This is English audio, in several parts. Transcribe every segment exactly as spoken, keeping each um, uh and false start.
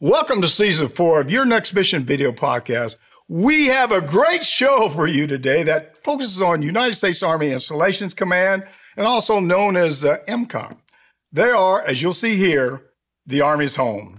Welcome to Season four of Your Next Mission video podcast. We have a great show for you today that focuses on United States Army Installations Command, and also known as uh, I M COM. They are, as you'll see here, the Army's home.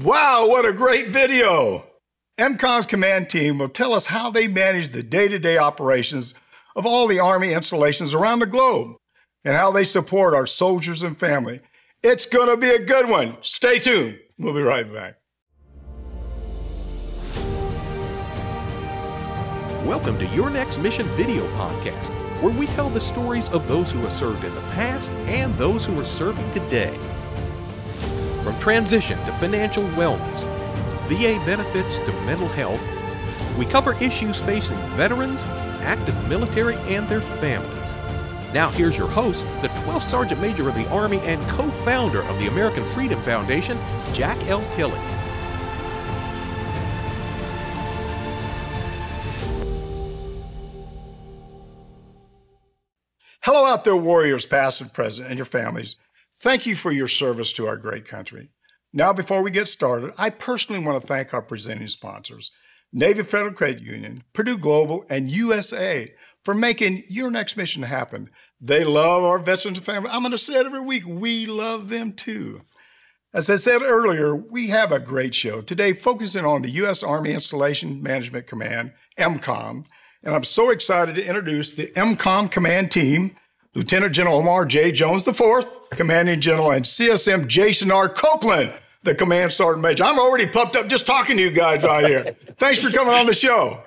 Wow, what a great video! I M COM's command team will tell us how they manage the day-to-day operations of all the Army installations around the globe and how they support our soldiers and family. It's going to be a good one. Stay tuned. We'll be right back. Welcome to Your Next Mission video podcast, where we tell the stories of those who have served in the past and those who are serving today. From transition to financial wellness, V A benefits to mental health, we cover issues facing veterans, active military, and their families. Now here's your host, the twelfth Sergeant Major of the Army and co-founder of the American Freedom Foundation, Jack L. Tilley. Hello out there, warriors past and present, and your families. Thank you for your service to our great country. Now, before we get started, I personally want to thank our presenting sponsors, Navy Federal Credit Union, Purdue Global, and U S A A for making Your Next Mission happen. They love our veterans and families. I'm going to say it every week. We love them too. As I said earlier, we have a great show today focusing on the U S Army Installation Management Command, I M COM, and I'm so excited to introduce the I M COM command team, Lieutenant General Omar J. Jones the fourth, Commanding General, and C S M Jason R. Copeland, the Command Sergeant Major. I'm already pumped up just talking to you guys right here. Thanks for coming on the show.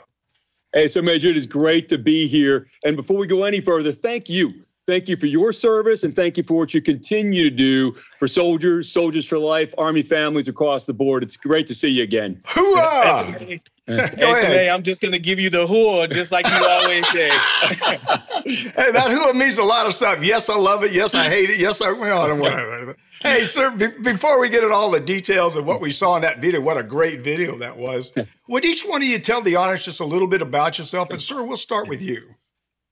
Hey, so Major, it is great to be here. And before we go any further, thank you. Thank you for your service, and thank you for what you continue to do for soldiers, Soldiers for Life, Army families across the board. It's great to see you again. Hoorah! Hey, so I'm just going to give you the hua, just like you always say. Hey, that hua means a lot of stuff. Yes, I love it. Yes, I hate it. Yes, I well, I don't want to. Hey, sir, be, before we get into all the details of what we saw in that video, what a great video that was. Would each one of you tell the audience just a little bit about yourself? And, sir, we'll start with you.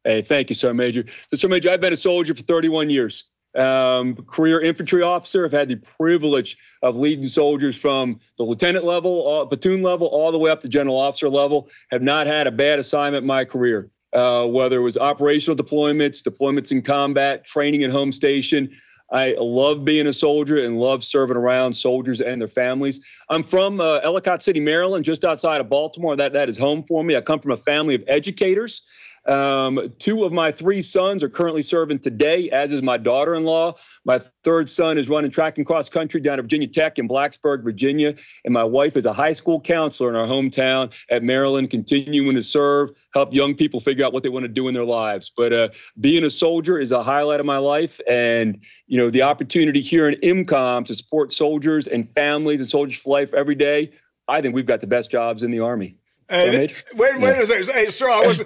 Hey, thank you, Sir Major. So, Sir Major, I've been a soldier for thirty-one years. Um, career infantry officer. I've had the privilege of leading soldiers from the lieutenant level, uh, platoon level, all the way up to general officer level. Have not had a bad assignment in my career, uh, whether it was operational deployments, deployments in combat, training at home station. I love being a soldier and love serving around soldiers and their families. I'm from uh, Ellicott City, Maryland, just outside of Baltimore. That that is home for me. I come from a family of educators. Um, two of my three sons are currently serving today, as is my daughter-in-law. My third son is running track and cross country down at Virginia Tech in Blacksburg, Virginia. And my wife is a high school counselor in our hometown at Maryland, continuing to serve, help young people figure out what they want to do in their lives. But uh, being a soldier is a highlight of my life. And, you know, the opportunity here in I M COM to support soldiers and families and Soldiers for Life every day, I think we've got the best jobs in the Army. Hey, wait, wait a second. Hey, sir, I was,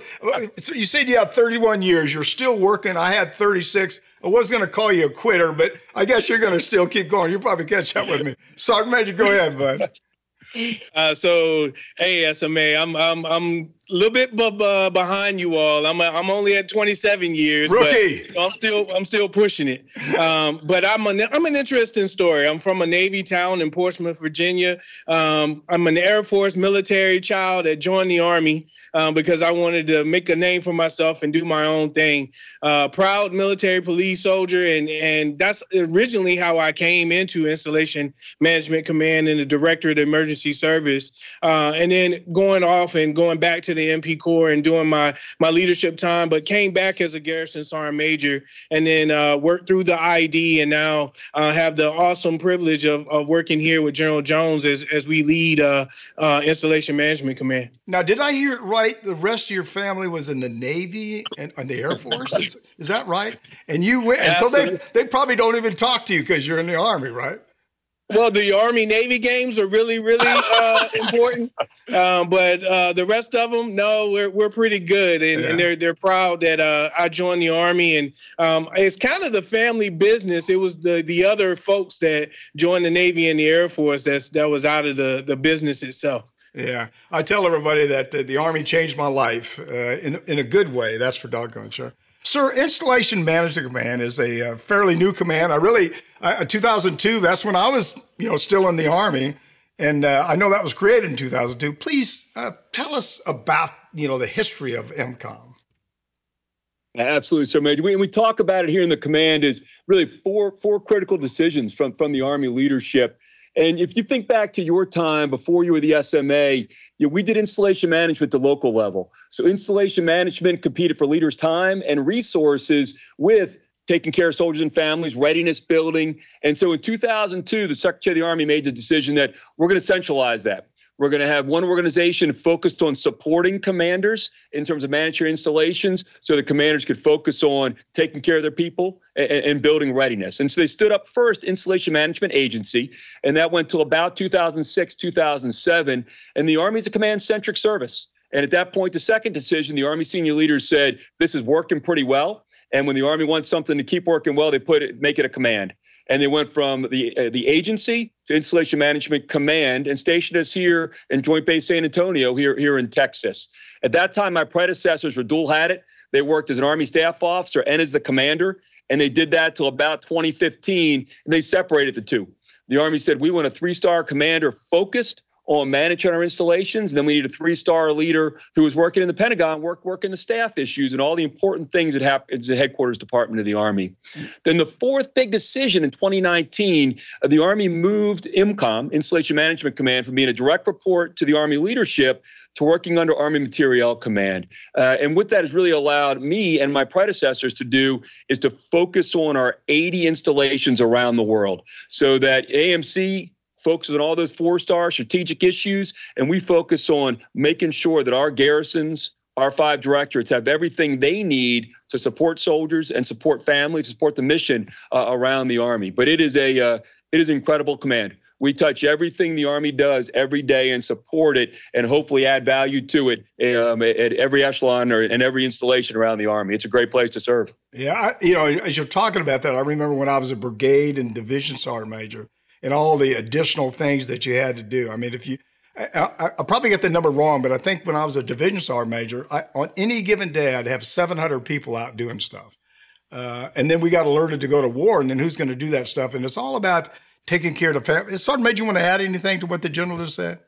so you said you have thirty-one years. You're still working. I had thirty-six. I was going to call you a quitter, but I guess you're going to still keep going. You'll probably catch up with me. Sergeant Major, go ahead, bud. Uh, so, hey, S M A, I'm I'm I'm a little bit b- b- behind you all. I'm a, I'm only at twenty-seven years, rookie. But I'm still I'm still pushing it. Um, but I'm an I'm an interesting story. I'm from a Navy town in Portsmouth, Virginia. Um, I'm an Air Force military child that joined the Army um, because I wanted to make a name for myself and do my own thing. Uh, proud military police soldier, and and that's originally how I came into Installation Management Command and the Director of the Emergency Service, uh, and then going off and going back to the the M P Corps and doing my my leadership time, but came back as a Garrison Sergeant Major and then uh, worked through the I D and now uh, have the awesome privilege of, of working here with General Jones as, as we lead uh, uh, Installation Management Command. Now, did I hear it right? The rest of your family was in the Navy and, and the Air Force. Is, is that right? And you went, and so they, they probably don't even talk to you because you're in the Army, right? Well, the Army-Navy games are really, really uh, important, um, but uh, the rest of them, no, we're we're pretty good, and, yeah. and they're they're proud that uh, I joined the Army, and um, it's kind of the family business. It was the, the other folks that joined the Navy and the Air Force that's that was out of the, the business itself. Yeah, I tell everybody that uh, the Army changed my life uh, in in a good way. That's for doggone sure. Sir, Installation Management Command is a uh, fairly new command. I really, uh, two thousand two, that's when I was, you know, still in the Army. And uh, I know that was created in two thousand two. Please uh, tell us about, you know, the history of M COM. Absolutely, Sir Major. When we talk about it here in the command is really four four critical decisions from, from the Army leadership. And if you think back to your time before you were the S M A, you know, we did installation management at the local level. So installation management competed for leaders' time and resources with taking care of soldiers and families, readiness building. And so in two thousand two, the Secretary of the Army made the decision that we're going to centralize that. We're going to have one organization focused on supporting commanders in terms of managing installations so the commanders could focus on taking care of their people and, and building readiness. And so they stood up first Installation Management Agency, and that went till about two thousand six, two thousand seven. And the Army is a command-centric service. And at that point, the second decision, the Army senior leaders said, this is working pretty well. And when the Army wants something to keep working well, they put it, make it a command. And they went from the uh, the agency to Installation Management Command and stationed us here in Joint Base San Antonio here, here in Texas. At that time, my predecessors were dual had it. They worked as an Army staff officer and as the commander. And they did that till about twenty fifteen. And they separated the two. The Army said, we want a three-star commander focused on managing our installations. And then we need a three-star leader who was working in the Pentagon, work, working the staff issues and all the important things that happens the headquarters department of the Army. Then the fourth big decision in twenty nineteen, uh, the Army moved I M COM, Installation Management Command, from being a direct report to the Army leadership to working under Army Materiel Command. Uh, and what that has really allowed me and my predecessors to do is to focus on our eighty installations around the world so that A M C focuses on all those four-star strategic issues, and we focus on making sure that our garrisons, our five directorates, have everything they need to support soldiers and support families, support the mission uh, around the Army. But it is a uh, it is an incredible command. We touch everything the Army does every day and support it and hopefully add value to it um, at every echelon or in every installation around the Army. It's a great place to serve. Yeah, I, you know, as you're talking about that, I remember when I was a brigade and division sergeant major, and all the additional things that you had to do. I mean, if you, I, I, I probably got the number wrong, but I think when I was a division sergeant major, I, on any given day, I'd have seven hundred people out doing stuff. Uh, and then we got alerted to go to war, and then who's going to do that stuff? And it's all about taking care of the family. Sergeant Major, you want to add anything to what the general just said?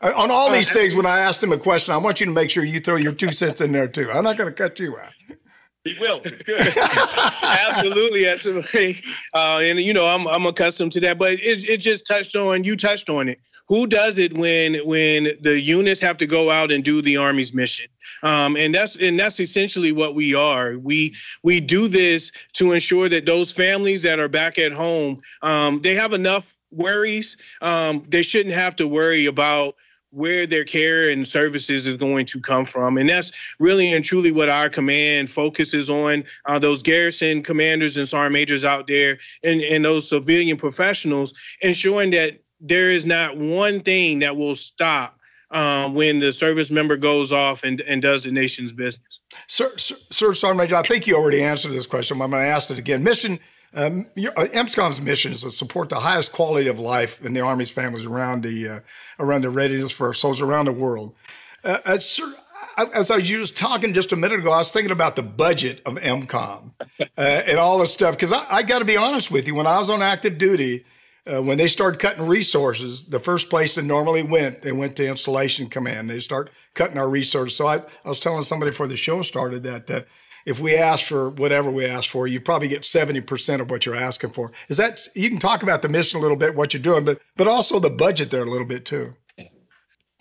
Uh, on all these things, when I asked him a question, I want you to make sure you throw your two cents in there too. I'm not going to cut you out. He will. It's good. Absolutely, absolutely. Uh, and you know, I'm I'm accustomed to that. But it it just touched on. You touched on it. Who does it when when the units have to go out and do the Army's mission? Um, and that's and that's essentially what we are. We we do this to ensure that those families that are back at home, um, they have enough worries. Um, they shouldn't have to worry about where their care and services is going to come from. And that's really and truly what our command focuses on, uh, those garrison commanders and sergeant majors out there and, and those civilian professionals, ensuring that there is not one thing that will stop uh, when the service member goes off and, and does the nation's business. Sir, sir, sir, Sergeant Major, I think you already answered this question, but I'm going to ask it again. Mission, um, your, uh, M COM's mission is to support the highest quality of life in the Army's families around the uh, around the readiness for soldiers around the world. Uh, uh, sir, I, as I was just talking just a minute ago, I was thinking about the budget of M COM uh, and all this stuff, because I, I got to be honest with you, when I was on active duty, uh, when they started cutting resources, the first place they normally went, they went to Installation Command. They start cutting our resources. So I, I was telling somebody before the show started that uh, if we ask for whatever we ask for, you probably get seventy percent of what you're asking for. Is that, you can talk about the mission a little bit, what you're doing, but but also the budget there a little bit too.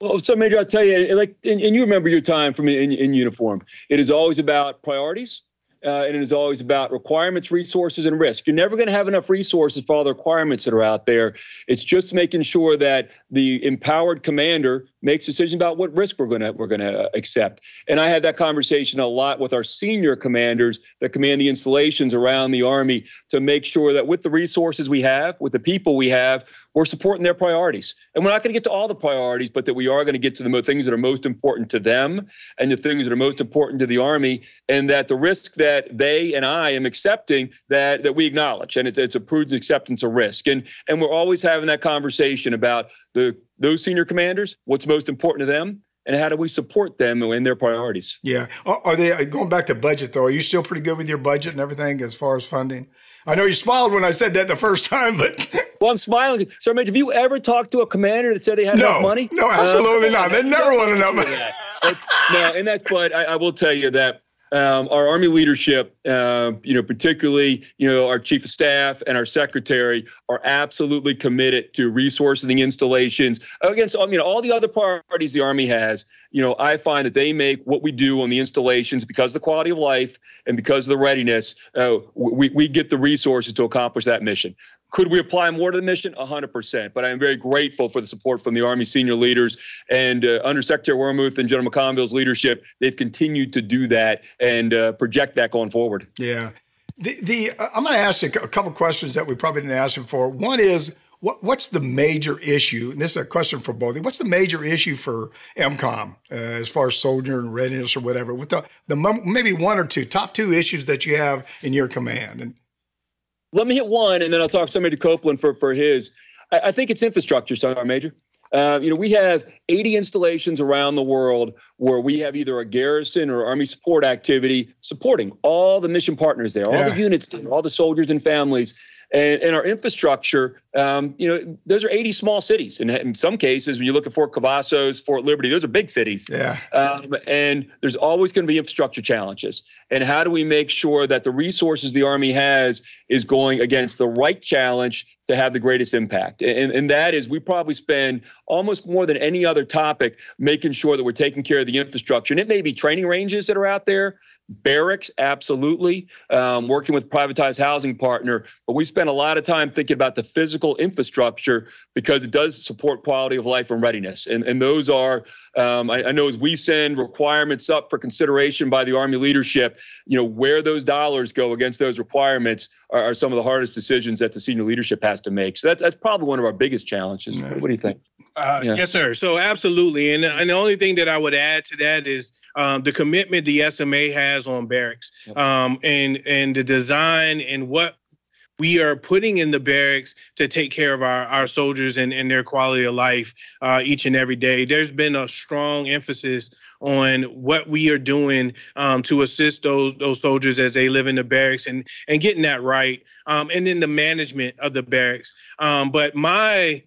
Well, so Major, I'll tell you, like, and, and you remember your time from in, in uniform. It is always about priorities, uh, and it is always about requirements, resources, and risk. You're never going to have enough resources for all the requirements that are out there. It's just making sure that the empowered commander makes decisions about what risk we're going to we're going to accept. And I had that conversation a lot with our senior commanders that command the installations around the Army to make sure that with the resources we have, with the people we have, we're supporting their priorities. And we're not going to get to all the priorities, but that we are going to get to the things that are most important to them and the things that are most important to the Army, and that the risk that they and I am accepting, that that we acknowledge. And it's, it's a prudent acceptance of risk. And, and we're always having that conversation about the those senior commanders, what's most important to them, and how do we support them in their priorities? Yeah. Are, are they going back to budget, though? Are you still pretty good with your budget and everything as far as funding? I know you smiled when I said that the first time, but... Well, I'm smiling. Sir, Major, have you ever talked to a commander that said they had no, enough money? No, absolutely um, not. They never want to know money. No, and that's but I, I will tell you that Um, our Army leadership, uh, you know, particularly, you know, our chief of staff and our secretary are absolutely committed to resourcing installations against, I mean, all the other priorities the Army has. You know, I find that they make what we do on the installations, because of the quality of life and because of the readiness, uh, we, we get the resources to accomplish that mission. Could we apply more to the mission? one hundred percent. But I am very grateful for the support from the Army senior leaders. And uh, under Secretary Wormuth and General McConville's leadership, they've continued to do that and uh, project that going forward. Yeah. the, the uh, I'm going to ask you a couple questions that we probably didn't ask before. One is, what what's the major issue? And this is a question for both. What's the major issue for MCOM uh, as far as soldier and readiness or whatever? With the, the maybe one or two, top two issues that you have in your command? And let me hit one, and then I'll talk to somebody to Copeland for, for his. I, I think it's infrastructure, Sergeant Major. Uh, you know, we have eighty installations around the world where we have either a garrison or Army support activity supporting all the mission partners there, all yeah. the units there, all the soldiers and families. And, and our infrastructure, um, you know, those are eighty small cities. And in some cases, when you look at Fort Cavazos, Fort Liberty, those are big cities. Yeah. Um, and there's always going to be infrastructure challenges. And how do we make sure that the resources the Army has is going against the right challenge to have the greatest impact? And, and that is, we probably spend almost more than any other topic making sure that we're taking care of the infrastructure. And it may be training ranges that are out there, barracks, absolutely, um, working with privatized housing partner. But we spend a lot of time thinking about the physical infrastructure because it does support quality of life and readiness. And, and those are, um, I, I know as we send requirements up for consideration by the Army leadership, you know, where those dollars go against those requirements are, are some of the hardest decisions that the senior leadership has to make. So that's, that's probably one of our biggest challenges. Yeah. What do you think? Uh, yeah. Yes, sir. So absolutely. And, and the only thing that I would add to that is um, the commitment the S M A has on barracks, yep. um, and, and the design and what we are putting in the barracks to take care of our, our soldiers and, and their quality of life uh, each and every day. There's been a strong emphasis on what we are doing um, to assist those those soldiers as they live in the barracks and, and getting that right. Um, and then the management of the barracks. Um, but my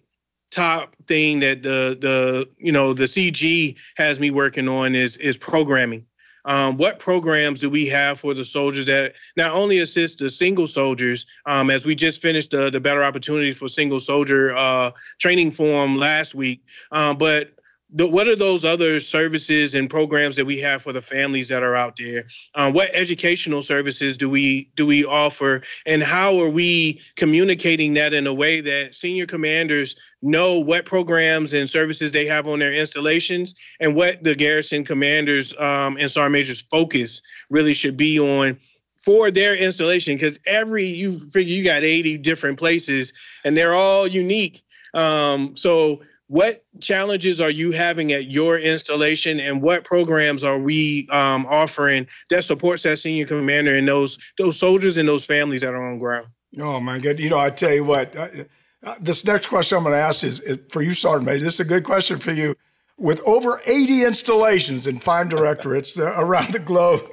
top thing that the the you know the C G has me working on is is programming. Um, what programs do we have for the soldiers that not only assist the single soldiers, um, as we just finished the, the Better Opportunities for Single Soldier uh, training forum last week, um, but the, what are those other services and programs that we have for the families that are out there? Um, what educational services do we do we offer, and how are we communicating that in a way that senior commanders know what programs and services they have on their installations, and what the garrison commanders um, and sergeant majors' focus really should be on for their installation? Because every you figure you got eighty different places, and they're all unique. Um, so. What challenges are you having at your installation, and what programs are we um, offering that supports that senior commander and those those soldiers and those families that are on ground? Oh, my God. You know, I tell you what, I, I, this next question I'm going to ask is, is for you, Sergeant Major. This is a good question for you. With over eighty installations in five directorates uh, around the globe,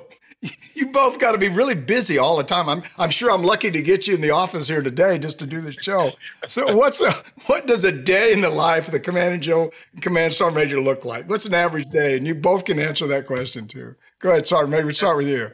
you both got to be really busy all the time. I'm I'm sure I'm lucky to get you in the office here today just to do this show. So what's a, what does a day in the life of the Command Joe Command Sergeant Major look like? What's an average day? And you both can answer that question too. Go ahead, Sergeant Major. We'll start with you.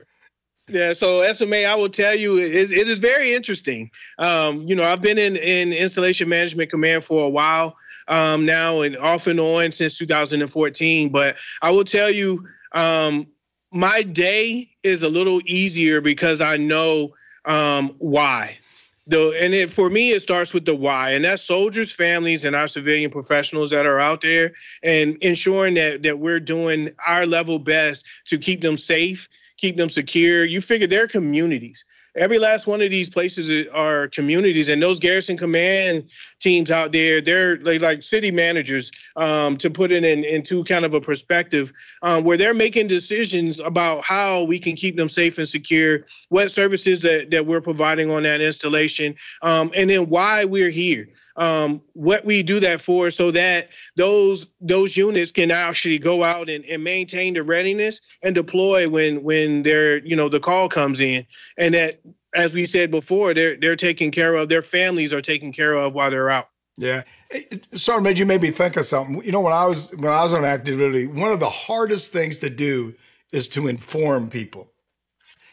Yeah, so S M A, I will tell you, it is, it is very interesting. Um, you know, I've been in, in Installation Management Command for a while um, now, and off and on since two thousand fourteen. But I will tell you, um, my day is a little easier because I know um, why. The, and it, for me, it starts with the why, and that's soldiers, families, and our civilian professionals that are out there, and ensuring that that we're doing our level best to keep them safe, keep them secure. You figure they're communities. Every last one of these places are communities, and those garrison command teams out there, they're like city managers, um, to put it in, into kind of a perspective, um, where they're making decisions about how we can keep them safe and secure, what services that, that we're providing on that installation, um, and then why we're here. Um, what we do that for, so that those those units can actually go out and, and maintain the readiness and deploy when when they're, you know, the call comes in, and that, as we said before, they're they're taken care of, their families are taken care of while they're out. Yeah, Sergeant Major, you made me think of something. You know, when I was when I was on active duty, one of the hardest things to do is to inform people,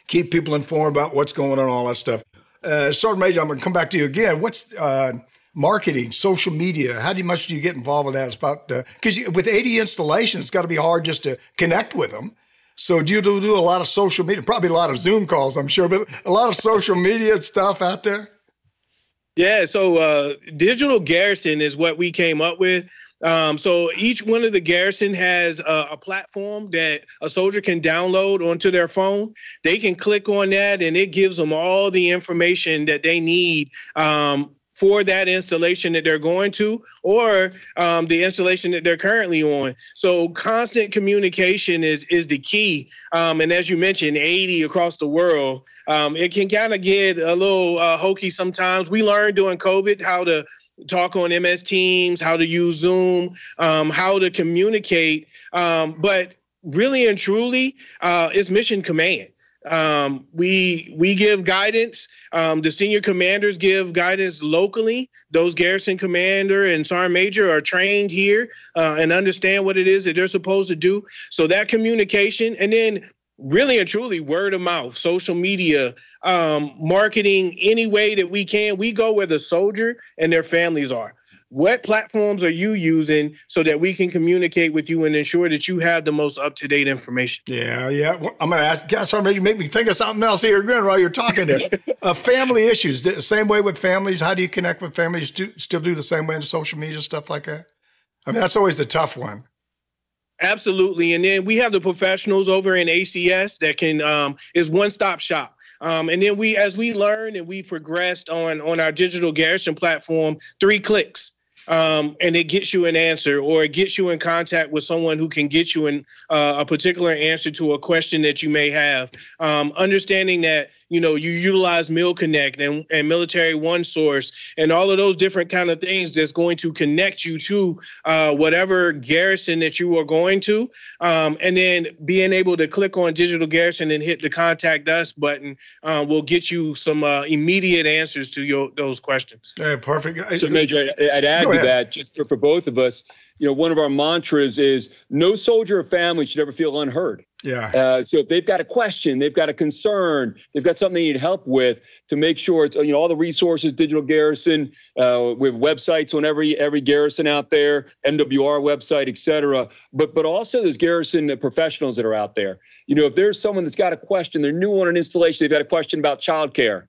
keep people informed about what's going on, all that stuff. Uh, Sergeant Major, I'm going to come back to you again. What's uh, marketing, social media, how much do you get involved in that? It's about, because uh, with eighty installations, it's got to be hard just to connect with them. So do you do, do a lot of social media? Probably a lot of Zoom calls, I'm sure, but a lot of social media stuff out there? Yeah, so uh, Digital Garrison is what we came up with. Um, so each one of the garrison has a, a platform that a soldier can download onto their phone. They can click on that, and it gives them all the information that they need um for that installation that they're going to, or um, the installation that they're currently on. So constant communication is is the key. Um, and as you mentioned, eighty across the world, um, it can kind of get a little uh, hokey sometimes. We learned during COVID how to talk on M S Teams, how to use Zoom, um, how to communicate. Um, but really and truly, uh, it's mission command. Um, we we give guidance. Um, the senior commanders give guidance locally. Those garrison commander and sergeant major are trained here uh, and understand what it is that they're supposed to do. So that communication, and then really and truly word of mouth, social media, um, marketing, any way that we can. We go where the soldier and their families are. What platforms are you using so that we can communicate with you and ensure that you have the most up-to-date information? Yeah, yeah. Well, I'm going to ask, guys, you make me think of something else here again while you're talking there. uh, family issues, the same way with families. How do you connect with families? Do, still do the same way in social media, stuff like that? I mean, that's always a tough one. Absolutely. And then we have the professionals over in A C S that can um, is one-stop shop. Um, and then we, as we learned and we progressed on on our Digital Garrison platform, three clicks. Um, and it gets you an answer, or it gets you in contact with someone who can get you in uh, a particular answer to a question that you may have. Um, understanding that, you know, you utilize MilConnect and, and Military OneSource and all of those different kind of things that's going to connect you to uh, whatever garrison that you are going to. Um, and then being able to click on Digital Garrison and hit the Contact Us button uh, will get you some uh, immediate answers to your those questions. Yeah, perfect. So, Major, I'd add to that, just for, for both of us, you know, one of our mantras is no soldier or family should ever feel unheard. Yeah. Uh, so if they've got a question, they've got a concern, they've got something they need help with, to make sure it's, you know, all the resources, Digital Garrison, uh, with websites on every every garrison out there, M W R website, et cetera. But, but also there's garrison professionals that are out there. You know, if there's someone that's got a question, they're new on an installation, they've got a question about childcare.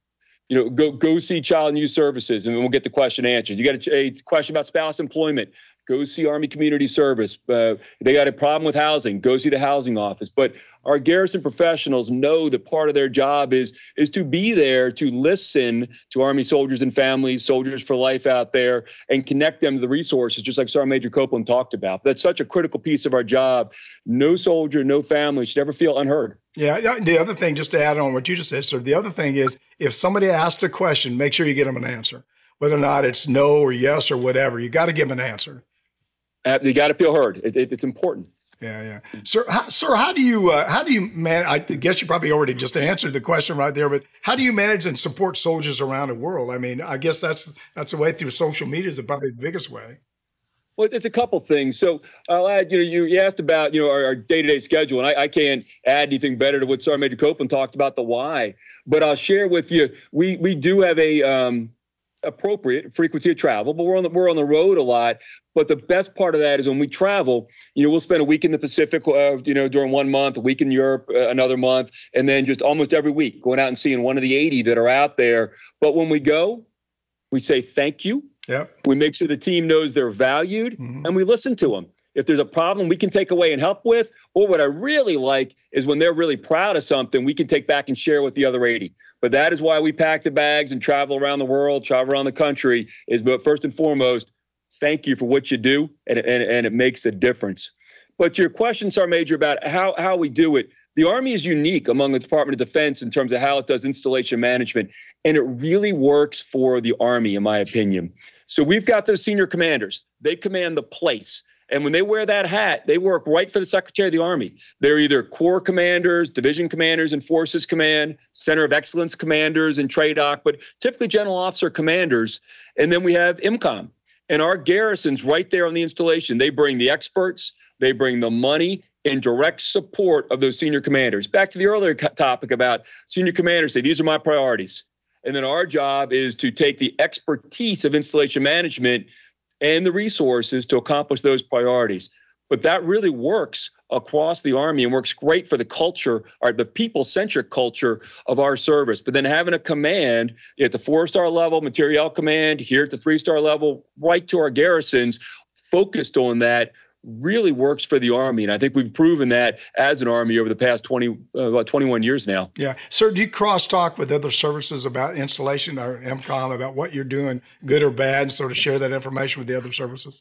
You know, go go see Child and Youth Services, and we'll get the question answered. You got a, a question about spouse employment, go see Army Community Service. Uh, they got a problem with housing, go see the housing office. But our garrison professionals know that part of their job is is to be there to listen to Army soldiers and families, soldiers for life out there, and connect them to the resources, just like Sergeant Major Copeland talked about. That's such a critical piece of our job. No soldier, no family should ever feel unheard. Yeah, the other thing, just to add on what you just said, sir, the other thing is if somebody asks a question, make sure you get them an answer. Whether or not it's no or yes or whatever, you got to give them an answer. You got to feel heard. It, it, it's important. Yeah, yeah, sir. How, sir, how do you uh, how do you man? I guess you probably already just answered the question right there. But how do you manage and support soldiers around the world? I mean, I guess that's that's the way through social media is probably the biggest way. Well, it's a couple things. So I'll add, you know, you, you asked about, you know, our, our day-to-day schedule, and I, I can't add anything better to what Sergeant Major Copeland talked about, the why. But I'll share with you, we we do have a um, appropriate frequency of travel, but we're on the we're on the road a lot. But the best part of that is when we travel, you know, we'll spend a week in the Pacific, uh, you know, during one month, a week in Europe, uh, another month, and then just almost every week going out and seeing one of the eighty that are out there. But when we go, we say thank you. Yep. We make sure the team knows they're valued, mm-hmm. and we listen to them. If there's a problem we can take away and help with, or what I really like is when they're really proud of something, we can take back and share with the other eighty. But that is why we pack the bags and travel around the world, travel around the country, is but first and foremost, thank you for what you do, and, and, and it makes a difference. But to your question, Sergeant Major, about how, how we do it, the Army is unique among the Department of Defense in terms of how it does installation management, and it really works for the Army, in my opinion. So we've got those senior commanders. They command the place. And when they wear that hat, they work right for the Secretary of the Army. They're either Corps commanders, Division commanders and Forces Command, Center of Excellence commanders and TRADOC, but typically general officer commanders. And then we have IMCOM. And our garrison's right there on the installation. They bring the experts. They bring the money in direct support of those senior commanders. Back to the earlier co- topic about senior commanders say, these are my priorities. And then our job is to take the expertise of installation management and the resources to accomplish those priorities. But that really works across the Army and works great for the culture, or the people-centric culture of our service. But then having a command at the four-star level, Materiel Command, here at the three-star level, right to our garrisons, focused on that, really works for the Army. And I think we've proven that as an Army over the past twenty, uh, about twenty-one years now. Yeah. Sir, do you cross-talk with other services about installation or IMCOM, about what you're doing, good or bad, and sort of share that information with the other services?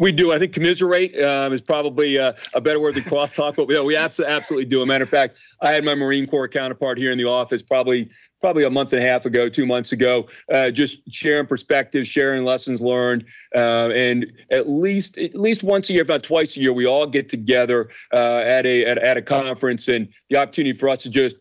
We do. I think commiserate um, is probably uh, a better word than crosstalk, but we, we absolutely, absolutely do. As a matter of fact, I had my Marine Corps counterpart here in the office probably probably a month and a half ago, two months ago, uh, just sharing perspectives, sharing lessons learned, uh, and at least at least once a year, if not twice a year, we all get together uh, at a at, at a conference, and the opportunity for us to just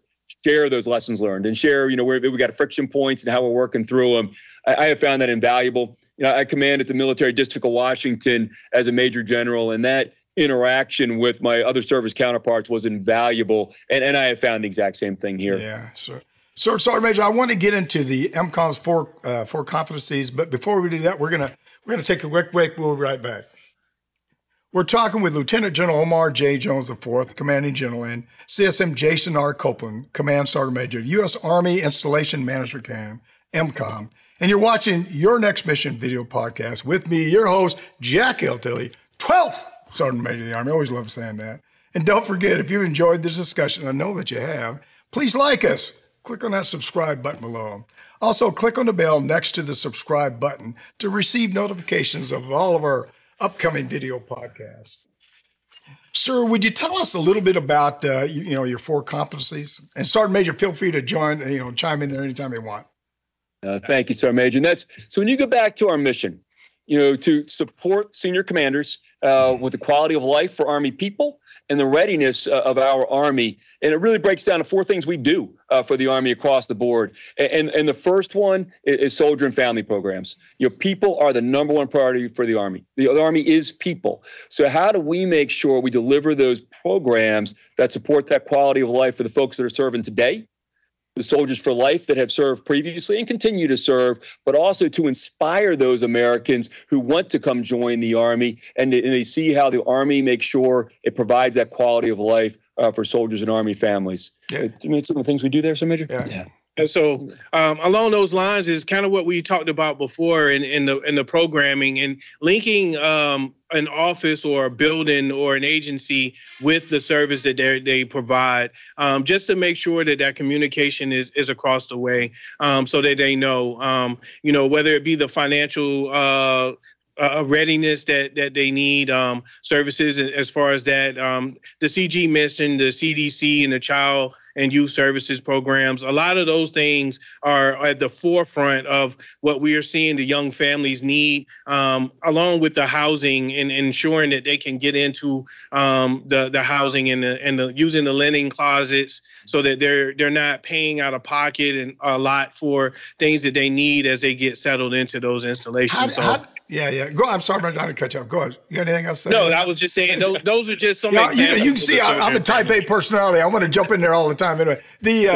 share those lessons learned and share, you know, where we got friction points and how we're working through them. I, I have found that invaluable. You know, I command at the Military District of Washington as a major general, and that interaction with my other service counterparts was invaluable. And, and I have found the exact same thing here. Yeah, sure. So, Sergeant Major, I want to get into the MCOM's four uh, four competencies, but before we do that, we're gonna we're gonna take a quick break. We'll be right back. We're talking with Lieutenant General Omar J. Jones the fourth, Commanding General, and C S M Jason R. Copeland, Command Sergeant Major, U S Army Installation Management Command, MCOM. And you're watching Your Next Mission video podcast with me, your host, Jack L. Tilley, twelfth Sergeant Major of the Army. I always love saying that. And don't forget, if you enjoyed this discussion, I know that you have, please like us. Click on that subscribe button below. Also, click on the bell next to the subscribe button to receive notifications of all of our upcoming video podcast. Sir, would you tell us a little bit about uh, you, you know your four competencies? And Sergeant Major, feel free to join, you know, chime in there anytime you want. Uh, thank you, Sergeant Major. And that's so when you go back to our mission, you know, to support senior commanders uh, with the quality of life for Army people and the readiness uh, of our Army. And it really breaks down to four things we do uh, for the Army across the board. And and the first one is, is Soldier and Family Programs. You know, people are the number one priority for the Army. The, the Army is people. So how do we make sure we deliver those programs that support that quality of life for the folks that are serving today? The soldiers for life that have served previously and continue to serve, but also to inspire those Americans who want to come join the Army, and they, and they see how the Army makes sure it provides that quality of life uh, for soldiers and Army families. Yeah. Uh, I mean, some of the things we do there, Sir Major? Yeah. yeah. And so um, along those lines is kind of what we talked about before in, in the in the programming and linking um, an office or a building or an agency with the service that they they provide, um, just to make sure that that communication is is across the way, um, so that they know, um, you know, whether it be the financial uh a uh, readiness that that they need, um, services as far as that. Um, the C G mentioned the C D C and the child and youth services programs. A lot of those things are at the forefront of what we are seeing the young families need, um, along with the housing and ensuring that they can get into um, the, the housing and the, and the, using the lending closets so that they're they're not paying out of pocket and a lot for things that they need as they get settled into those installations. How, so, how, yeah, yeah. Go. I'm sorry, I'm not trying to cut you off. Go ahead. You got anything else to say? No, I was just saying those, those are just some yeah, examples. You, you can see I, I'm a type A personality. I want to jump in there all the time. Anyway, the uh,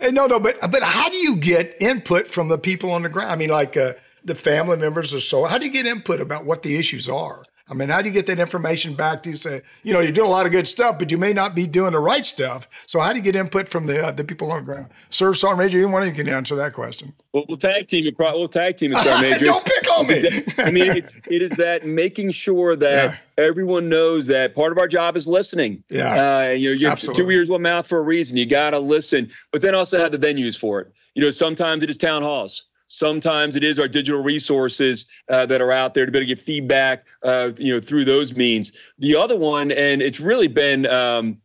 yeah. no, no, but but how do you get input from the people on the ground? I mean, like uh, the family members or so. How do you get input about what the issues are? I mean, how do you get that information back to you? Say, you know, you're doing a lot of good stuff, but you may not be doing the right stuff. So how do you get input from the uh, the people on the ground? Sir, Sergeant Major, anyone you can answer that question. Well, we'll tag team it. We'll tag team it, Sergeant Major. Don't pick on me. I mean, it's, it is that making sure that yeah. everyone knows that part of our job is listening. Yeah, uh, you know, you're Absolutely. two ears, one mouth for a reason. You got to listen, but then also have the venues for it. You know, sometimes it is town halls. Sometimes it is our digital resources uh, that are out there to be able to get feedback, uh, you know, through those means. The other one, and it's really been um,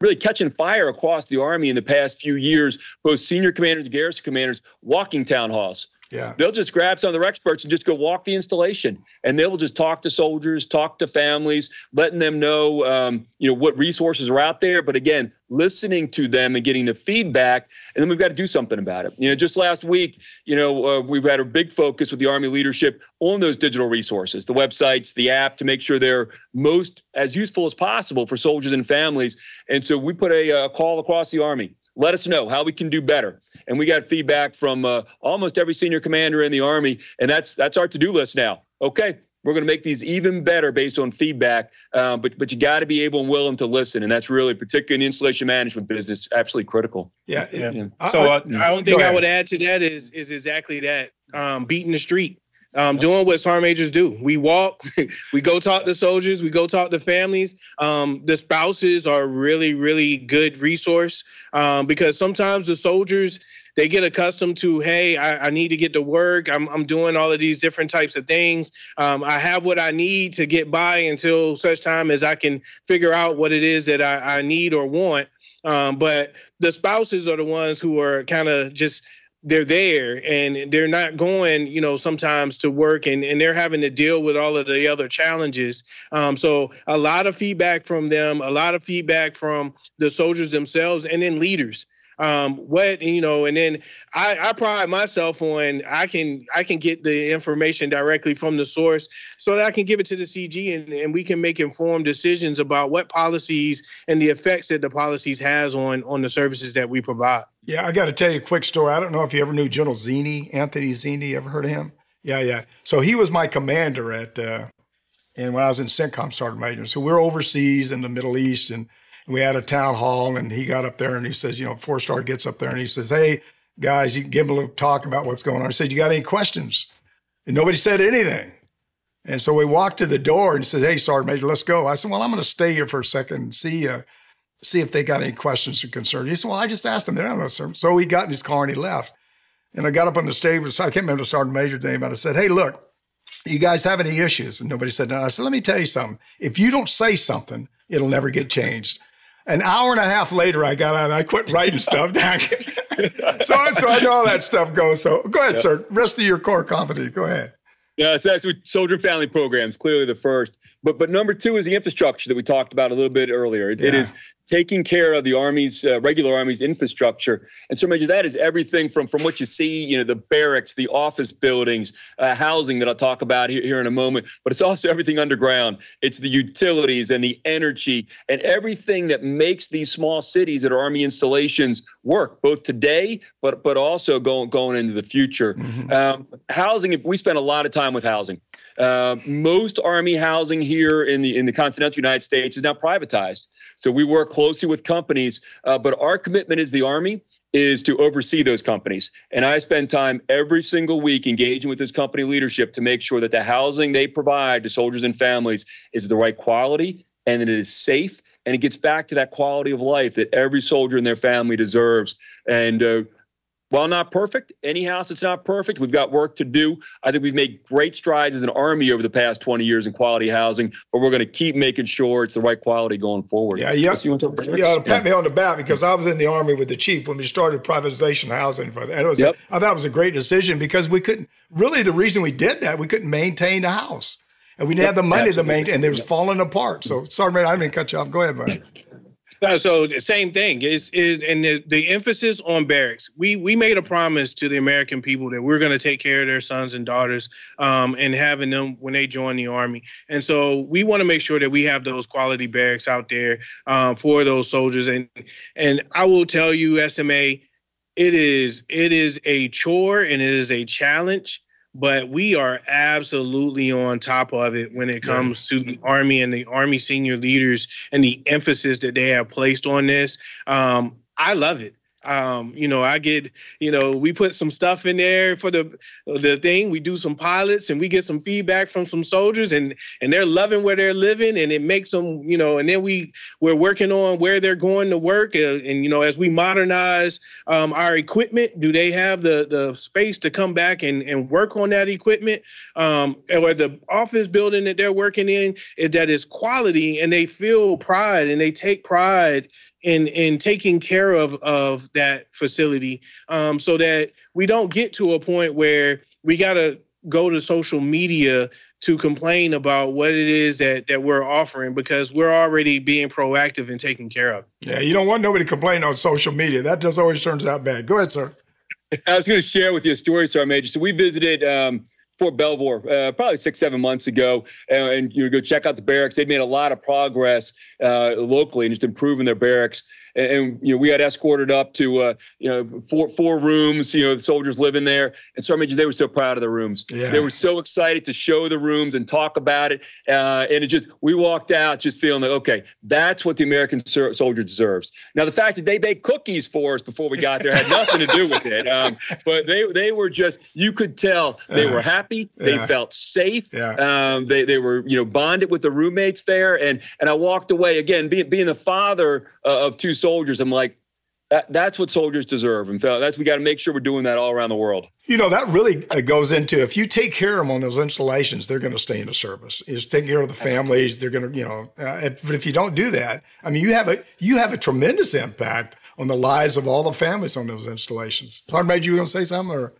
really catching fire across the Army in the past few years, both senior commanders and garrison commanders walking town halls. Yeah, they'll just grab some of their experts and just go walk the installation, and they will just talk to soldiers, talk to families, letting them know, um, you know, what resources are out there. But again, listening to them and getting the feedback, and then we've got to do something about it. You know, just last week, you know, uh, we've had a big focus with the Army leadership on those digital resources, the websites, the app, to make sure they're most as useful as possible for soldiers and families. And so we put a, a call across the Army. Let us know how we can do better. And we got feedback from uh, almost every senior commander in the Army. And that's that's our to-do list now. Okay, we're going to make these even better based on feedback. Uh, but but you got to be able and willing to listen. And that's really, particularly in the installation management business, absolutely critical. Yeah. yeah. yeah. I, so I, uh, I don't think I would add to that is is exactly that, um, beating the street. Um, doing what sergeant majors do. We walk, we go talk to soldiers, we go talk to families. Um, the spouses are really, really good resource um, because sometimes the soldiers, they get accustomed to, hey, I, I need to get to work. I'm I'm doing all of these different types of things. Um, I have what I need to get by until such time as I can figure out what it is that I, I need or want. Um, but the spouses are the ones who are kind of just they're there and they're not going, you know, sometimes to work and, and they're having to deal with all of the other challenges. Um, so a lot of feedback from them, a lot of feedback from the soldiers themselves and then leaders. Um, what, you know, and then I, I pride myself on, I can, I can get the information directly from the source so that I can give it to the C G and, and we can make informed decisions about what policies and the effects that the policies has on, on the services that we provide. Yeah. I got to tell you a quick story. I don't know if you ever knew General Zini, Anthony Zini, ever heard of him? Yeah. Yeah. So he was my commander at, uh, and when I was in CENTCOM Sergeant Major, so we're overseas in the Middle East and we had a town hall and he got up there and he says, you know, four star gets up there and he says, hey guys, you can give him a little talk about what's going on. I said, you got any questions? And nobody said anything. And so we walked to the door and he says, hey, Sergeant Major, let's go. I said, well, I'm going to stay here for a second and see, uh, see if they got any questions or concerns. He said, well, I just asked them. They don't know, sir. So he got in his car and he left. And I got up on the stage with, I can't remember the Sergeant Major's name, but I said, hey, look, you guys have any issues? And nobody said no. I said, let me tell you something. If you don't say something, it'll never get changed. An hour and a half later, I got out and I quit writing stuff. so, so I know all that stuff goes. So go ahead, yeah. sir. Rest of your core competency. Go ahead. Yeah, it's actually Soldier and Family Programs, clearly the first. But but number two is the infrastructure that we talked about a little bit earlier. It, yeah. it is taking care of the Army's, uh, regular Army's infrastructure. And so Major, that is everything from, from what you see, you know, the barracks, the office buildings, uh, housing that I'll talk about here, here in a moment. But it's also everything underground. It's the utilities and the energy and everything that makes these small cities that are Army installations work, both today, but but also going, going into the future. Mm-hmm. Um, housing, we spent a lot of time with housing. Uh, most Army housing here in the in the continental United States is now privatized. So we work closely with companies, uh, but our commitment as the Army is to oversee those companies. And I spend time every single week engaging with this company leadership to make sure that the housing they provide to soldiers and families is the right quality and that it is safe and it gets back to that quality of life that every soldier and their family deserves. And uh, while not perfect, any house that's not perfect, we've got work to do. I think we've made great strides as an Army over the past twenty years in quality housing, but we're going to keep making sure it's the right quality going forward. Yeah, yeah. You want to yeah, yeah. Pat me on the back because I was in the Army with the chief when we started privatization housing. For that. And it was yep. a, I thought it was a great decision because we couldn't, really the reason we did that, we couldn't maintain the house. And we didn't yep, have the money absolutely. to maintain, and it was yep. falling apart. So, sorry, man, I didn't cut you off. Go ahead, man. No, so same thing is, is and the, the emphasis on barracks. We we made a promise to the American people that we're going to take care of their sons and daughters, um, and having them when they join the Army. And so we want to make sure that we have those quality barracks out there um, for those soldiers. And and I will tell you, S M A, it is it is a chore and it is a challenge. But we are absolutely on top of it when it comes to the Army and the Army senior leaders and the emphasis that they have placed on this. Um, I love it. Um, you know, I get, you know, we put some stuff in there for the the thing. We do some pilots and we get some feedback from some soldiers and and they're loving where they're living and it makes them, you know, and then we we're working on where they're going to work. And, and you know, as we modernize um, our equipment, do they have the, the space to come back and, and work on that equipment um, or the office building that they're working in that is quality and they feel pride and they take pride in in taking care of, of that facility um, so that we don't get to a point where we got to go to social media to complain about what it is that, that we're offering because we're already being proactive and taking care of. Yeah, you don't want nobody to complain on social media. That just always turns out bad. Go ahead, sir. I was going to share with you a story, Sergeant Major. So we visited um, Fort Belvoir uh, probably six, seven months ago, and, and you go check out the barracks. They'd made a lot of progress uh, locally and just improving their barracks. And, and you know, we got escorted up to uh, you know four four rooms. You know, the soldiers live in there, and so I mean, they were so proud of the rooms. Yeah. They were so excited to show the rooms and talk about it. Uh, and it just we walked out just feeling like, okay, that's what the American ser- soldier deserves. Now, the fact that they baked cookies for us before we got there had nothing to do with it. Um, but they they were just you could tell they uh, were happy. Yeah. They felt safe. Yeah. Um, they they were you know bonded with the roommates there. And and I walked away again being being the father uh, of two soldiers. I'm like, that, that's what soldiers deserve. And so that's, we got to make sure we're doing that all around the world. You know, that really goes into, if you take care of them on those installations, they're going to stay in the service. It's taking care of the families. They're going to, you know, uh, if, but if you don't do that, I mean, you have a, you have a tremendous impact on the lives of all the families on those installations. Sergeant Major, you were going to say something or?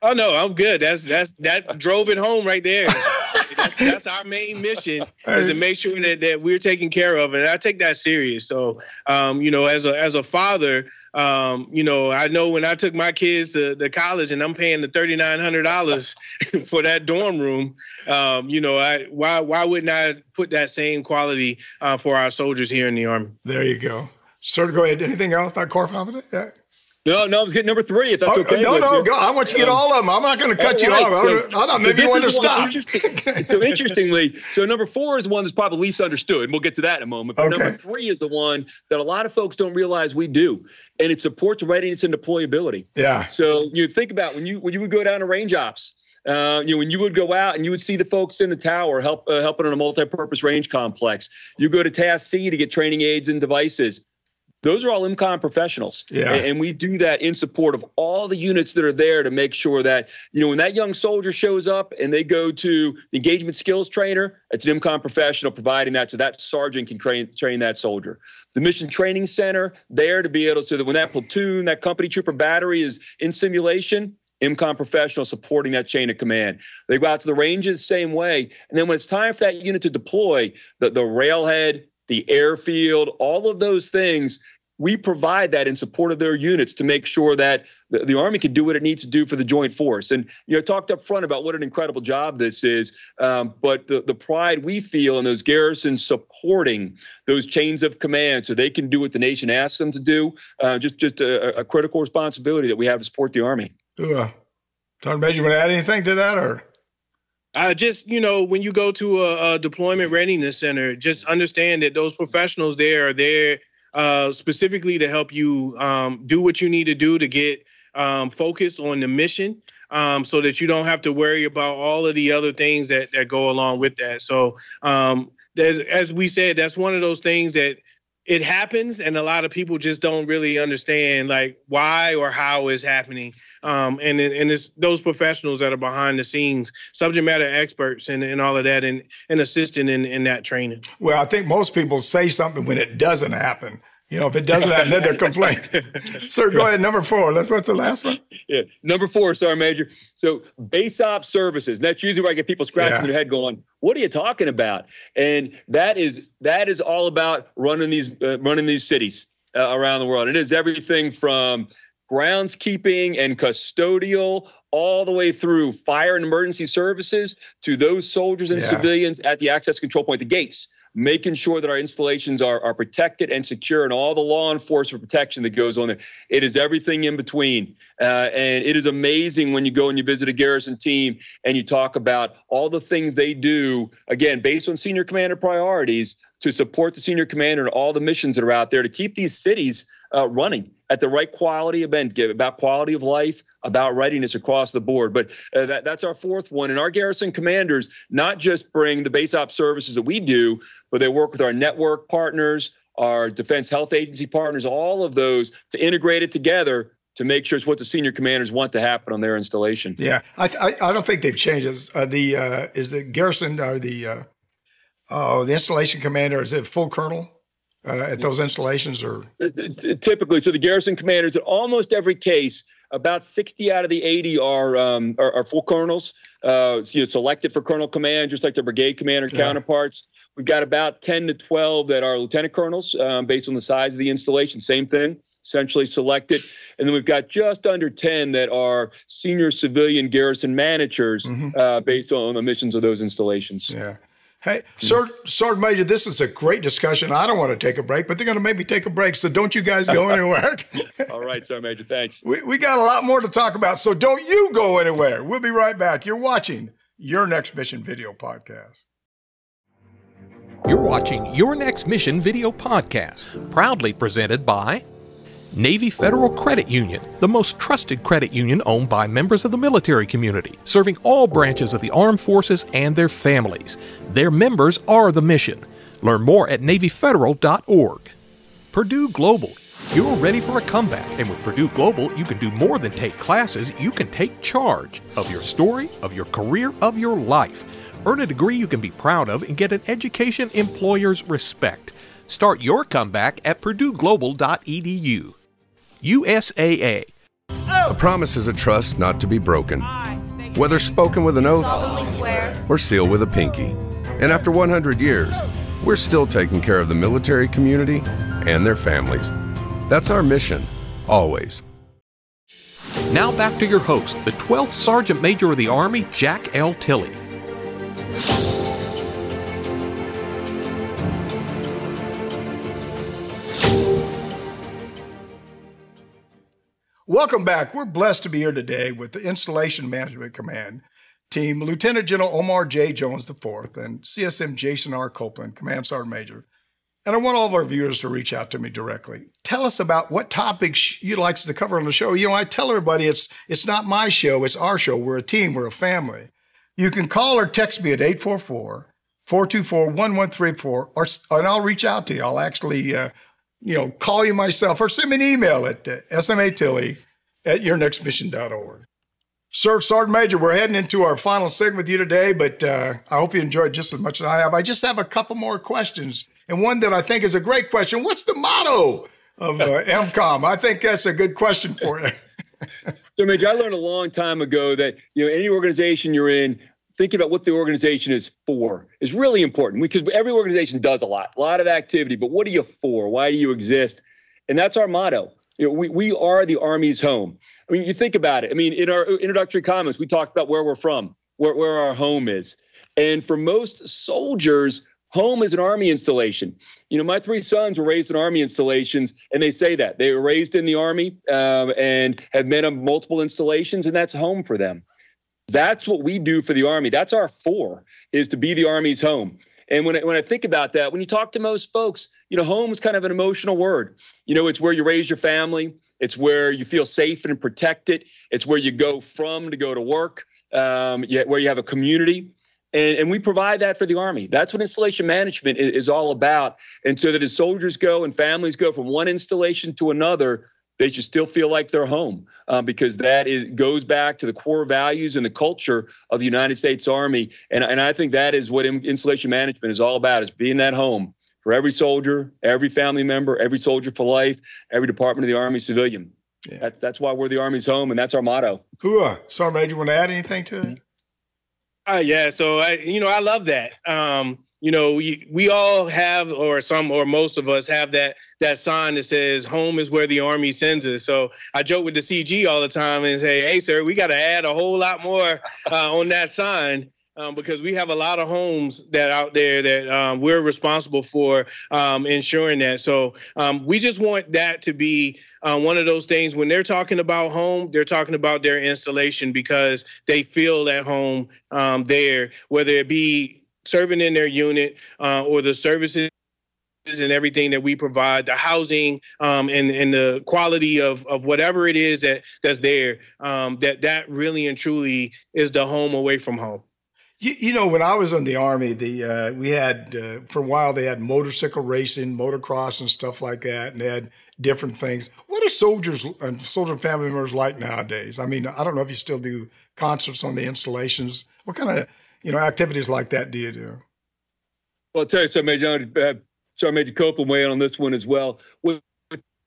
Oh no, I'm good. That's, that's, that drove it home right there. That's, that's our main mission is to make sure that, that we're taken care of. And I take that serious. So, um, you know, as a as a father, um, you know, I know when I took my kids to, to college and I'm paying the thirty-nine hundred dollars for that dorm room, um, you know, I why why wouldn't I put that same quality uh, for our soldiers here in the Army? There you go. Sir, go ahead. Anything else about Corps Confident? Yeah. No, no, I was getting number three, if that's oh, okay. No, no, go. I want you to get all of them. I'm not going to cut right, you off. So, I thought maybe so you wanted to stop. Interesting, so interestingly, so number four is one that's probably least understood, and we'll get to that in a moment. But okay. Number three is the one that a lot of folks don't realize we do, and it supports readiness and deployability. Yeah. So you think about when you when you would go down to range ops, Uh, you know, when you would go out and you would see the folks in the tower help uh, helping on a multi-purpose range complex. You go to Task C to get training aids and devices. Those are all IMCOM professionals, yeah. And we do that in support of all the units that are there to make sure that, you know, when that young soldier shows up and they go to the engagement skills trainer, it's an IMCOM professional providing that so that sergeant can train, train that soldier. The mission training center there to be able to, so that when that platoon, that company trooper battery is in simulation, IMCOM professional supporting that chain of command. They go out to the ranges, same way. And then when it's time for that unit to deploy, the, the railhead, the airfield, all of those things, we provide that in support of their units to make sure that the, the Army can do what it needs to do for the joint force. And, you know, I talked up front about what an incredible job this is, um, but the, the pride we feel in those garrisons supporting those chains of command so they can do what the nation asks them to do, uh, just, just a, a critical responsibility that we have to support the Army. Uh, Sergeant Major, you want to add anything to that or? I just, you know, when you go to a, a deployment readiness center, just understand that those professionals there are there uh, specifically to help you um, do what you need to do to get um, focused on the mission um, so that you don't have to worry about all of the other things that, that go along with that. So um, as we said, that's one of those things that it happens, and a lot of people just don't really understand like why or how it's happening. Um, and and it's those professionals that are behind the scenes, subject matter experts and, and all of that, and, and assisting in, in that training. Well, I think most people say something when it doesn't happen. You know, if it doesn't happen, then they're complaining. Sir, go ahead. Number four. Let's what's the last one? Yeah. Number four, Sergeant Major. So base op services. That's usually where I get people scratching yeah. their head going, what are you talking about? And that is that is all about running these uh, running these cities uh, around the world. It is everything from groundskeeping and custodial all the way through fire and emergency services to those soldiers and yeah. civilians at the access control point, the gates, making sure that our installations are, are protected and secure, and all the law enforcement protection that goes on there. It is everything in between. Uh, and it is amazing when you go and you visit a garrison team and you talk about all the things they do, again, based on senior commander priorities, to support the senior commander and all the missions that are out there to keep these cities uh, running at the right quality event, about quality of life, about readiness across the board. But uh, that, that's our fourth one. And our garrison commanders not just bring the base op services that we do, but they work with our network partners, our defense health agency partners, all of those to integrate it together to make sure it's what the senior commanders want to happen on their installation. Yeah, I I, I don't think they've changed. Uh, the uh, is the garrison or the uh, uh, the installation commander, is it full colonel? Uh, at those installations? Or typically, so the garrison commanders, in almost every case, about sixty out of the eighty are um, are, are full colonels, uh, you know, selected for colonel command, just like their brigade commander yeah. counterparts. We've got about ten to twelve that are lieutenant colonels, um, based on the size of the installation. Same thing, essentially selected. And then we've got just under ten that are senior civilian garrison managers, mm-hmm. uh, based on the missions of those installations. Yeah. Hey, Sergeant mm-hmm. Major, this is a great discussion. I don't want to take a break, but they're going to make me take a break, so don't you guys go anywhere. All right, Sergeant Major, thanks. We, we got a lot more to talk about, so don't you go anywhere. We'll be right back. You're watching Your Next Mission Video Podcast. You're watching Your Next Mission Video Podcast, proudly presented by Navy Federal Credit Union, the most trusted credit union owned by members of the military community, serving all branches of the armed forces and their families. Their members are the mission. Learn more at navy federal dot org. Purdue Global. You're ready for a comeback, and with Purdue Global, you can do more than take classes. You can take charge of your story, of your career, of your life. Earn a degree you can be proud of and get an education employers respect. Start your comeback at purdue global dot e d u. U S A A. A promise is a trust not to be broken, whether spoken with an oath or sealed with a pinky. And after one hundred years, we're still taking care of the military community and their families. That's our mission, always. Now back to your host, the twelfth Sergeant Major of the Army, Jack L. Tilley. Welcome back. We're blessed to be here today with the Installation Management Command team, Lieutenant General Omar J. Jones the fourth and C S M Jason R. Copeland, Command Sergeant Major. And I want all of our viewers to reach out to me directly. Tell us about what topics you'd like us to cover on the show. You know, I tell everybody it's it's not my show, it's our show. We're a team, we're a family. You can call or text me at eight four four, four two four, one one three four, or, and I'll reach out to you. I'll actually... Uh, you know, call you myself or send me an email at uh, S M A Tilley at your next mission dot org. Sir, Sergeant Major, we're heading into our final segment with you today, but uh, I hope you enjoyed just as much as I have. I just have a couple more questions, and one that I think is a great question. What's the motto of uh, M COM? I think that's a good question for you. So, Major, I learned a long time ago that, you know, any organization you're in, thinking about what the organization is for is really important, because every organization does a lot, a lot of activity, but what are you for? Why do you exist? And that's our motto. You know, we, we are the Army's home. I mean, you think about it. I mean, in our introductory comments, we talked about where we're from, where, where our home is. And for most soldiers, home is an Army installation. You know, my three sons were raised in Army installations, and they say that. They were raised in the Army uh, and have been on multiple installations, and that's home for them. That's what we do for the Army. That's our for, is to be the Army's home. And when I, when I think about that, when you talk to most folks, you know, home is kind of an emotional word. You know, it's where you raise your family. It's where you feel safe and protected. It's where you go from to go to work, um, where you have a community. And, and we provide that for the Army. That's what installation management is, is all about. And so that as soldiers go and families go from one installation to another, they should still feel like they're home, uh, because that is, goes back to the core values and the culture of the United States Army. And, and I think that is what installation management is all about, is being that home for every soldier, every family member, every soldier for life, every Department of the Army civilian. Yeah. That's, that's why we're the Army's home, and that's our motto. Hooah. Sergeant Major, you want to add anything to it? Uh, yeah, so, I, you know, I love that. Um, you know, we, we all have, or some or most of us have that that sign that says home is where the Army sends us. So I joke with the C G all the time and say, hey, sir, we got to add a whole lot more uh, on that sign. Um, because we have a lot of homes that out there that um, we're responsible for um, ensuring that. So um, we just want that to be uh, one of those things. When they're talking about home, they're talking about their installation because they feel at home um, there, whether it be serving in their unit uh, or the services and everything that we provide, the housing um, and, and the quality of, of whatever it is that that's there, um, that that really and truly is the home away from home. You, you know, when I was in the Army, the uh, we had, uh, for a while, they had motorcycle racing, motocross and stuff like that, and they had different things. What are soldiers and soldier family members like nowadays? I mean, I don't know if you still do concerts on the installations. What kind of, you know, activities like that do you do? Well, I'll tell you something, Major, uh, Sergeant Major Copeland weigh in on this one as well. With-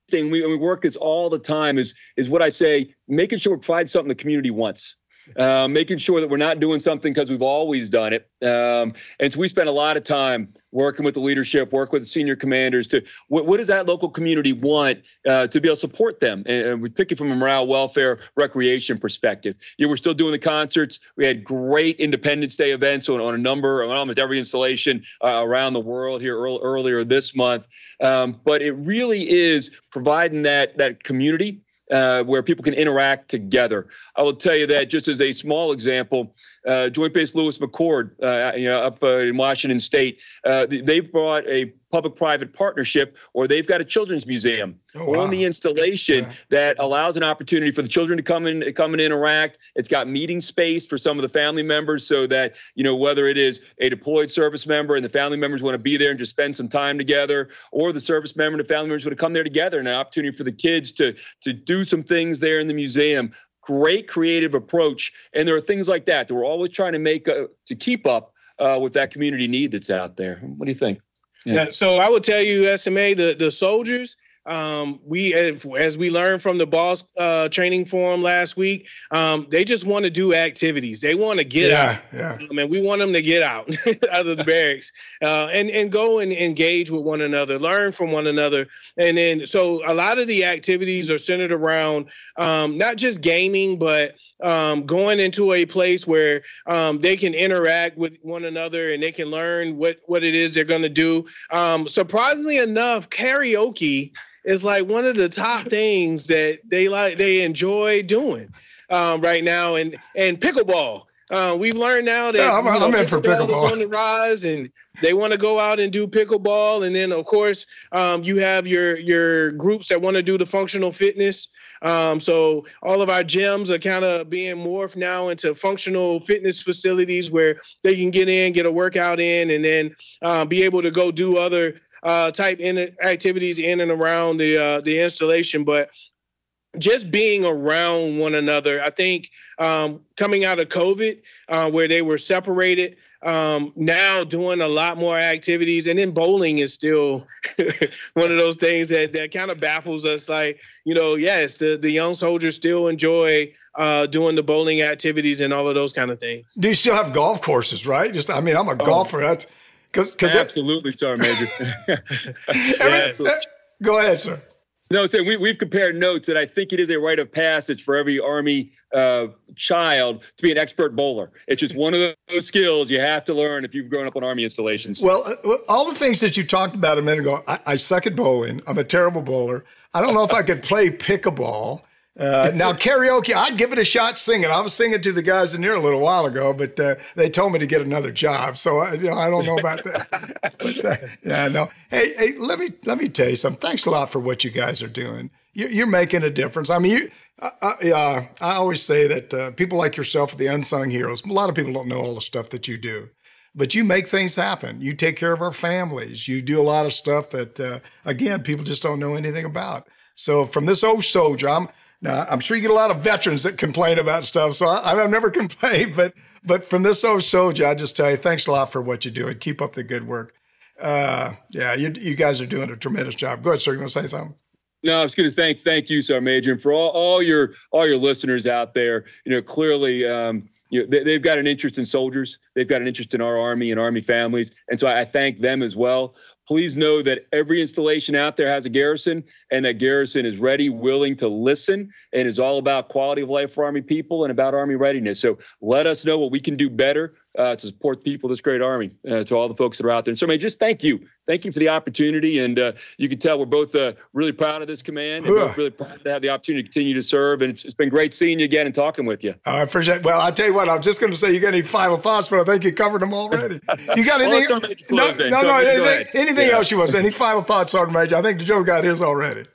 thing we, we work is all the time is, is what I say, making sure we provide something the community wants. Uh, making sure that we're not doing something because we've always done it. Um, and so we spend a lot of time working with the leadership, working with the senior commanders to what, what does that local community want uh, to be able to support them? And, and we pick it from a morale, welfare, recreation perspective. You know, we're still doing the concerts. We had great Independence Day events on, on a number, on almost every installation uh, around the world here earl- earlier this month. Um, but it really is providing that that community Uh, where people can interact together. I will tell you that just as a small example, uh, Joint Base Lewis-McChord, uh, you know, up uh, in Washington State, uh, they brought a public-private partnership, or they've got a children's museum oh, wow. on the installation yeah. that allows an opportunity for the children to come in, come and interact. It's got meeting space for some of the family members so that, you know, whether it is a deployed service member and the family members want to be there and just spend some time together, or the service member and the family members want to come there together, and an opportunity for the kids to, to do some things there in the museum. Great creative approach. And there are things like that that we're always trying to make, uh, to keep up uh, with that community need that's out there. What do you think? Yeah. Now, so I would tell you, S M A, the, the soldiers, um, we as we learned from the boss uh, training forum last week, um, they just want to do activities. They want to get yeah, out. Yeah. Um, and we want them to get out, out of the barracks uh, and, and go and engage with one another, learn from one another. And then so a lot of the activities are centered around um, not just gaming, but Um, going into a place where um, they can interact with one another and they can learn what, what it is they're going to do. Um, surprisingly enough, karaoke is like one of the top things that they like, they enjoy doing um, right now. And, and pickleball. Uh, we've learned now that yeah, I'm, you know, I'm in for pickleball is on the rise, and they want to go out and do pickleball. And then, of course, um, you have your your groups that want to do the functional fitness. Um, so all of our gyms are kind of being morphed now into functional fitness facilities where they can get in, get a workout in, and then uh, be able to go do other uh, type in activities in and around the uh, the installation. But just being around one another, I think um, coming out of COVID, uh, where they were separated, um, now doing a lot more activities. And then bowling is still one of those things that, that kind of baffles us. Like, you know, yes, the, the young soldiers still enjoy uh, doing the bowling activities and all of those kind of things. Do you still have golf courses, right? Just, I mean, I'm a oh, golfer. That's, cause, cause absolutely, that... sorry, Major. yeah, so... Go ahead, sir. No, so we, we've compared notes, and I think it is a rite of passage for every Army uh, child to be an expert bowler. It's just one of those skills you have to learn if you've grown up on Army installations. Well, uh, all the things that you talked about a minute ago, I, I suck at bowling. I'm a terrible bowler. I don't know if I could play pickleball. Uh, now, karaoke, I'd give it a shot singing. I was singing to the guys in here a little while ago, but uh, they told me to get another job. So I, you know, I don't know about that. but, uh, yeah, no. Hey, hey, let me let me tell you something. Thanks a lot for what you guys are doing. You're, you're making a difference. I mean, you, I, I, uh, I always say that uh, people like yourself are the unsung heroes. A lot of people don't know all the stuff that you do. But you make things happen. You take care of our families. You do a lot of stuff that, uh, again, people just don't know anything about. So from this old soldier, I'm now I'm sure you get a lot of veterans that complain about stuff. So I, I've never complained, but but from this old soldier, I just tell you, thanks a lot for what you do and keep up the good work. Uh, yeah, you you guys are doing a tremendous job. Go ahead, sir. You want to say something? No, I was going to thank thank you, Sergeant Major, and for all, all your all your listeners out there. You know, clearly. Um, You know, they, they've got an interest in soldiers. They've got an interest in our Army and Army families. And so I, I thank them as well. Please know that every installation out there has a garrison, and that garrison is ready, willing to listen, and is all about quality of life for Army people and about Army readiness. So let us know what we can do better uh, to support people, this great Army, uh, to all the folks that are out there. And so, man, just thank you. Thank you for the opportunity. And uh, you can tell we're both uh, really proud of this command and both really proud to have the opportunity to continue to serve. And it's, it's been great seeing you again and talking with you. I appreciate it. Well, I tell you what, I'm just going to say you got any final thoughts, but I think you covered them already. You got anything? well, no, no, no, no, anything, anything yeah. else you want to say? Any final thoughts, Sergeant Major? I think the Joe got his already.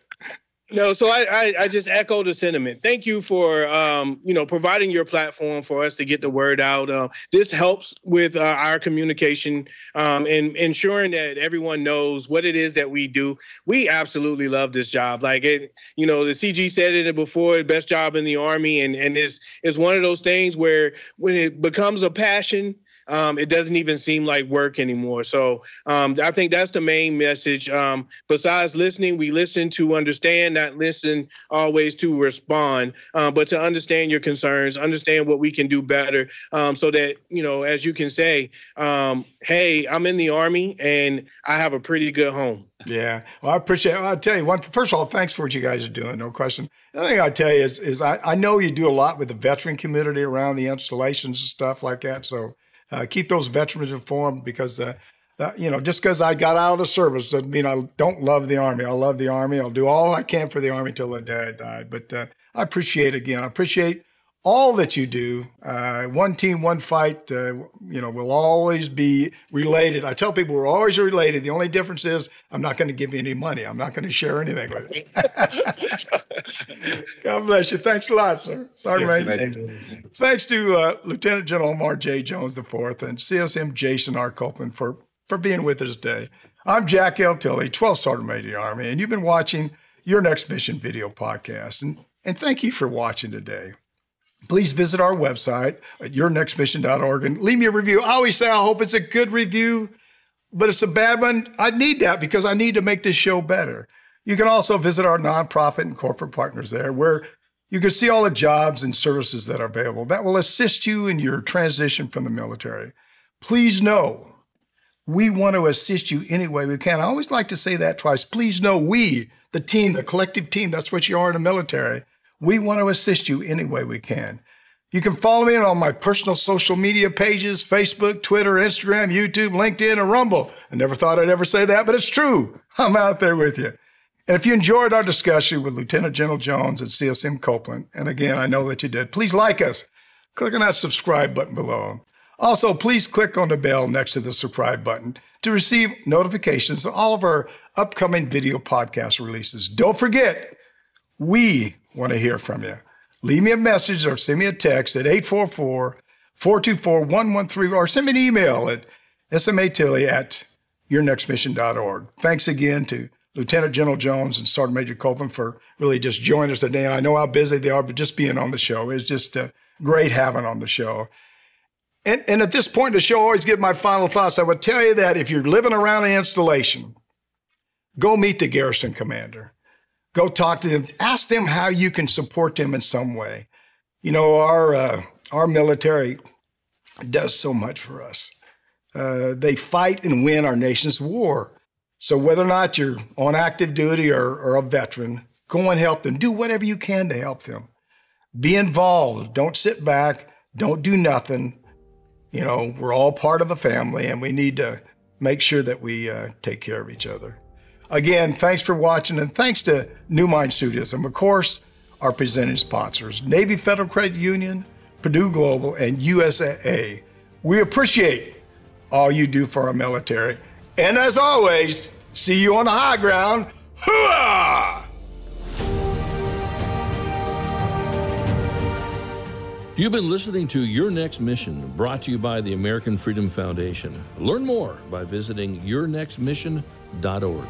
No, so I, I, I just echo the sentiment. Thank you for, um, you know, providing your platform for us to get the word out. Uh, this helps with uh, our communication um, and ensuring that everyone knows what it is that we do. We absolutely love this job. Like, it, you know, the C G said it before, best job in the Army. And, and it's, it's one of those things where when it becomes a passion, Um, it doesn't even seem like work anymore. So um, I think that's the main message. Um, besides listening, we listen to understand, not listen always to respond, uh, but to understand your concerns, understand what we can do better um, so that, you know, as you can say, um, hey, I'm in the Army and I have a pretty good home. Yeah. Well, I appreciate it. Well, I'll tell you one, first of all, thanks for what you guys are doing. No question. The thing I'll tell you is, is I, I know you do a lot with the veteran community around the installations and stuff like that. So Uh, keep those veterans informed because, uh, uh, you know, just because I got out of the service doesn't mean I don't love the Army. I love the Army. I'll do all I can for the Army till the day I die. But uh, I appreciate, again, I appreciate all that you do. Uh, one team, one fight, uh, you know, we'll always be related. I tell people we're always related. The only difference is I'm not going to give you any money. I'm not going to share anything with you. God bless you. Thanks a lot, sir. Sergeant Major. Thanks to uh, Lieutenant General Omar J. Jones the fourth and C S M Jason R. Copeland for, for being with us today. I'm Jack L. Tilley, twelfth Sergeant Major of the Army, and you've been watching Your Next Mission video podcast. And, and thank you for watching today. Please visit our website at your next mission dot org and leave me a review. I always say I hope it's a good review, but it's a bad one. I need that because I need to make this show better. You can also visit our nonprofit and corporate partners there where you can see all the jobs and services that are available that will assist you in your transition from the military. Please know we want to assist you any way we can. I always like to say that twice. Please know we, the team, the collective team, that's what you are in the military. We want to assist you any way we can. You can follow me on my personal social media pages, Facebook, Twitter, Instagram, YouTube, LinkedIn, and Rumble. I never thought I'd ever say that, but it's true. I'm out there with you. And if you enjoyed our discussion with Lieutenant General Jones and C S M Copeland, and again, I know that you did, please like us. Click on that subscribe button below. Also, please click on the bell next to the subscribe button to receive notifications of all of our upcoming video podcast releases. Don't forget, we want to hear from you. Leave me a message or send me a text at eight four four, four two four, one one three, or send me an email at S M A Tilley at your next mission dot org. Thanks again to Lieutenant General Jones and Sergeant Major Copeland for really just joining us today. And I know how busy they are, but just being on the show is just uh, great having on the show. And, and at this point in the show, I always give my final thoughts. I would tell you that if you're living around an installation, go meet the garrison commander. Go talk to them. Ask them how you can support them in some way. You know, our, uh, our military does so much for us. Uh, they fight and win our nation's war. So whether or not you're on active duty or, or a veteran, go and help them. Do whatever you can to help them. Be involved. Don't sit back. Don't do nothing. You know, we're all part of a family, and we need to make sure that we uh, take care of each other. Again, thanks for watching, and thanks to New Mind Studios and, of course, our presenting sponsors, Navy Federal Credit Union, Purdue Global, and U S A A. We appreciate all you do for our military. And as always, see you on the high ground. Hooah! You've been listening to Your Next Mission, brought to you by the American Freedom Foundation. Learn more by visiting your next mission dot org.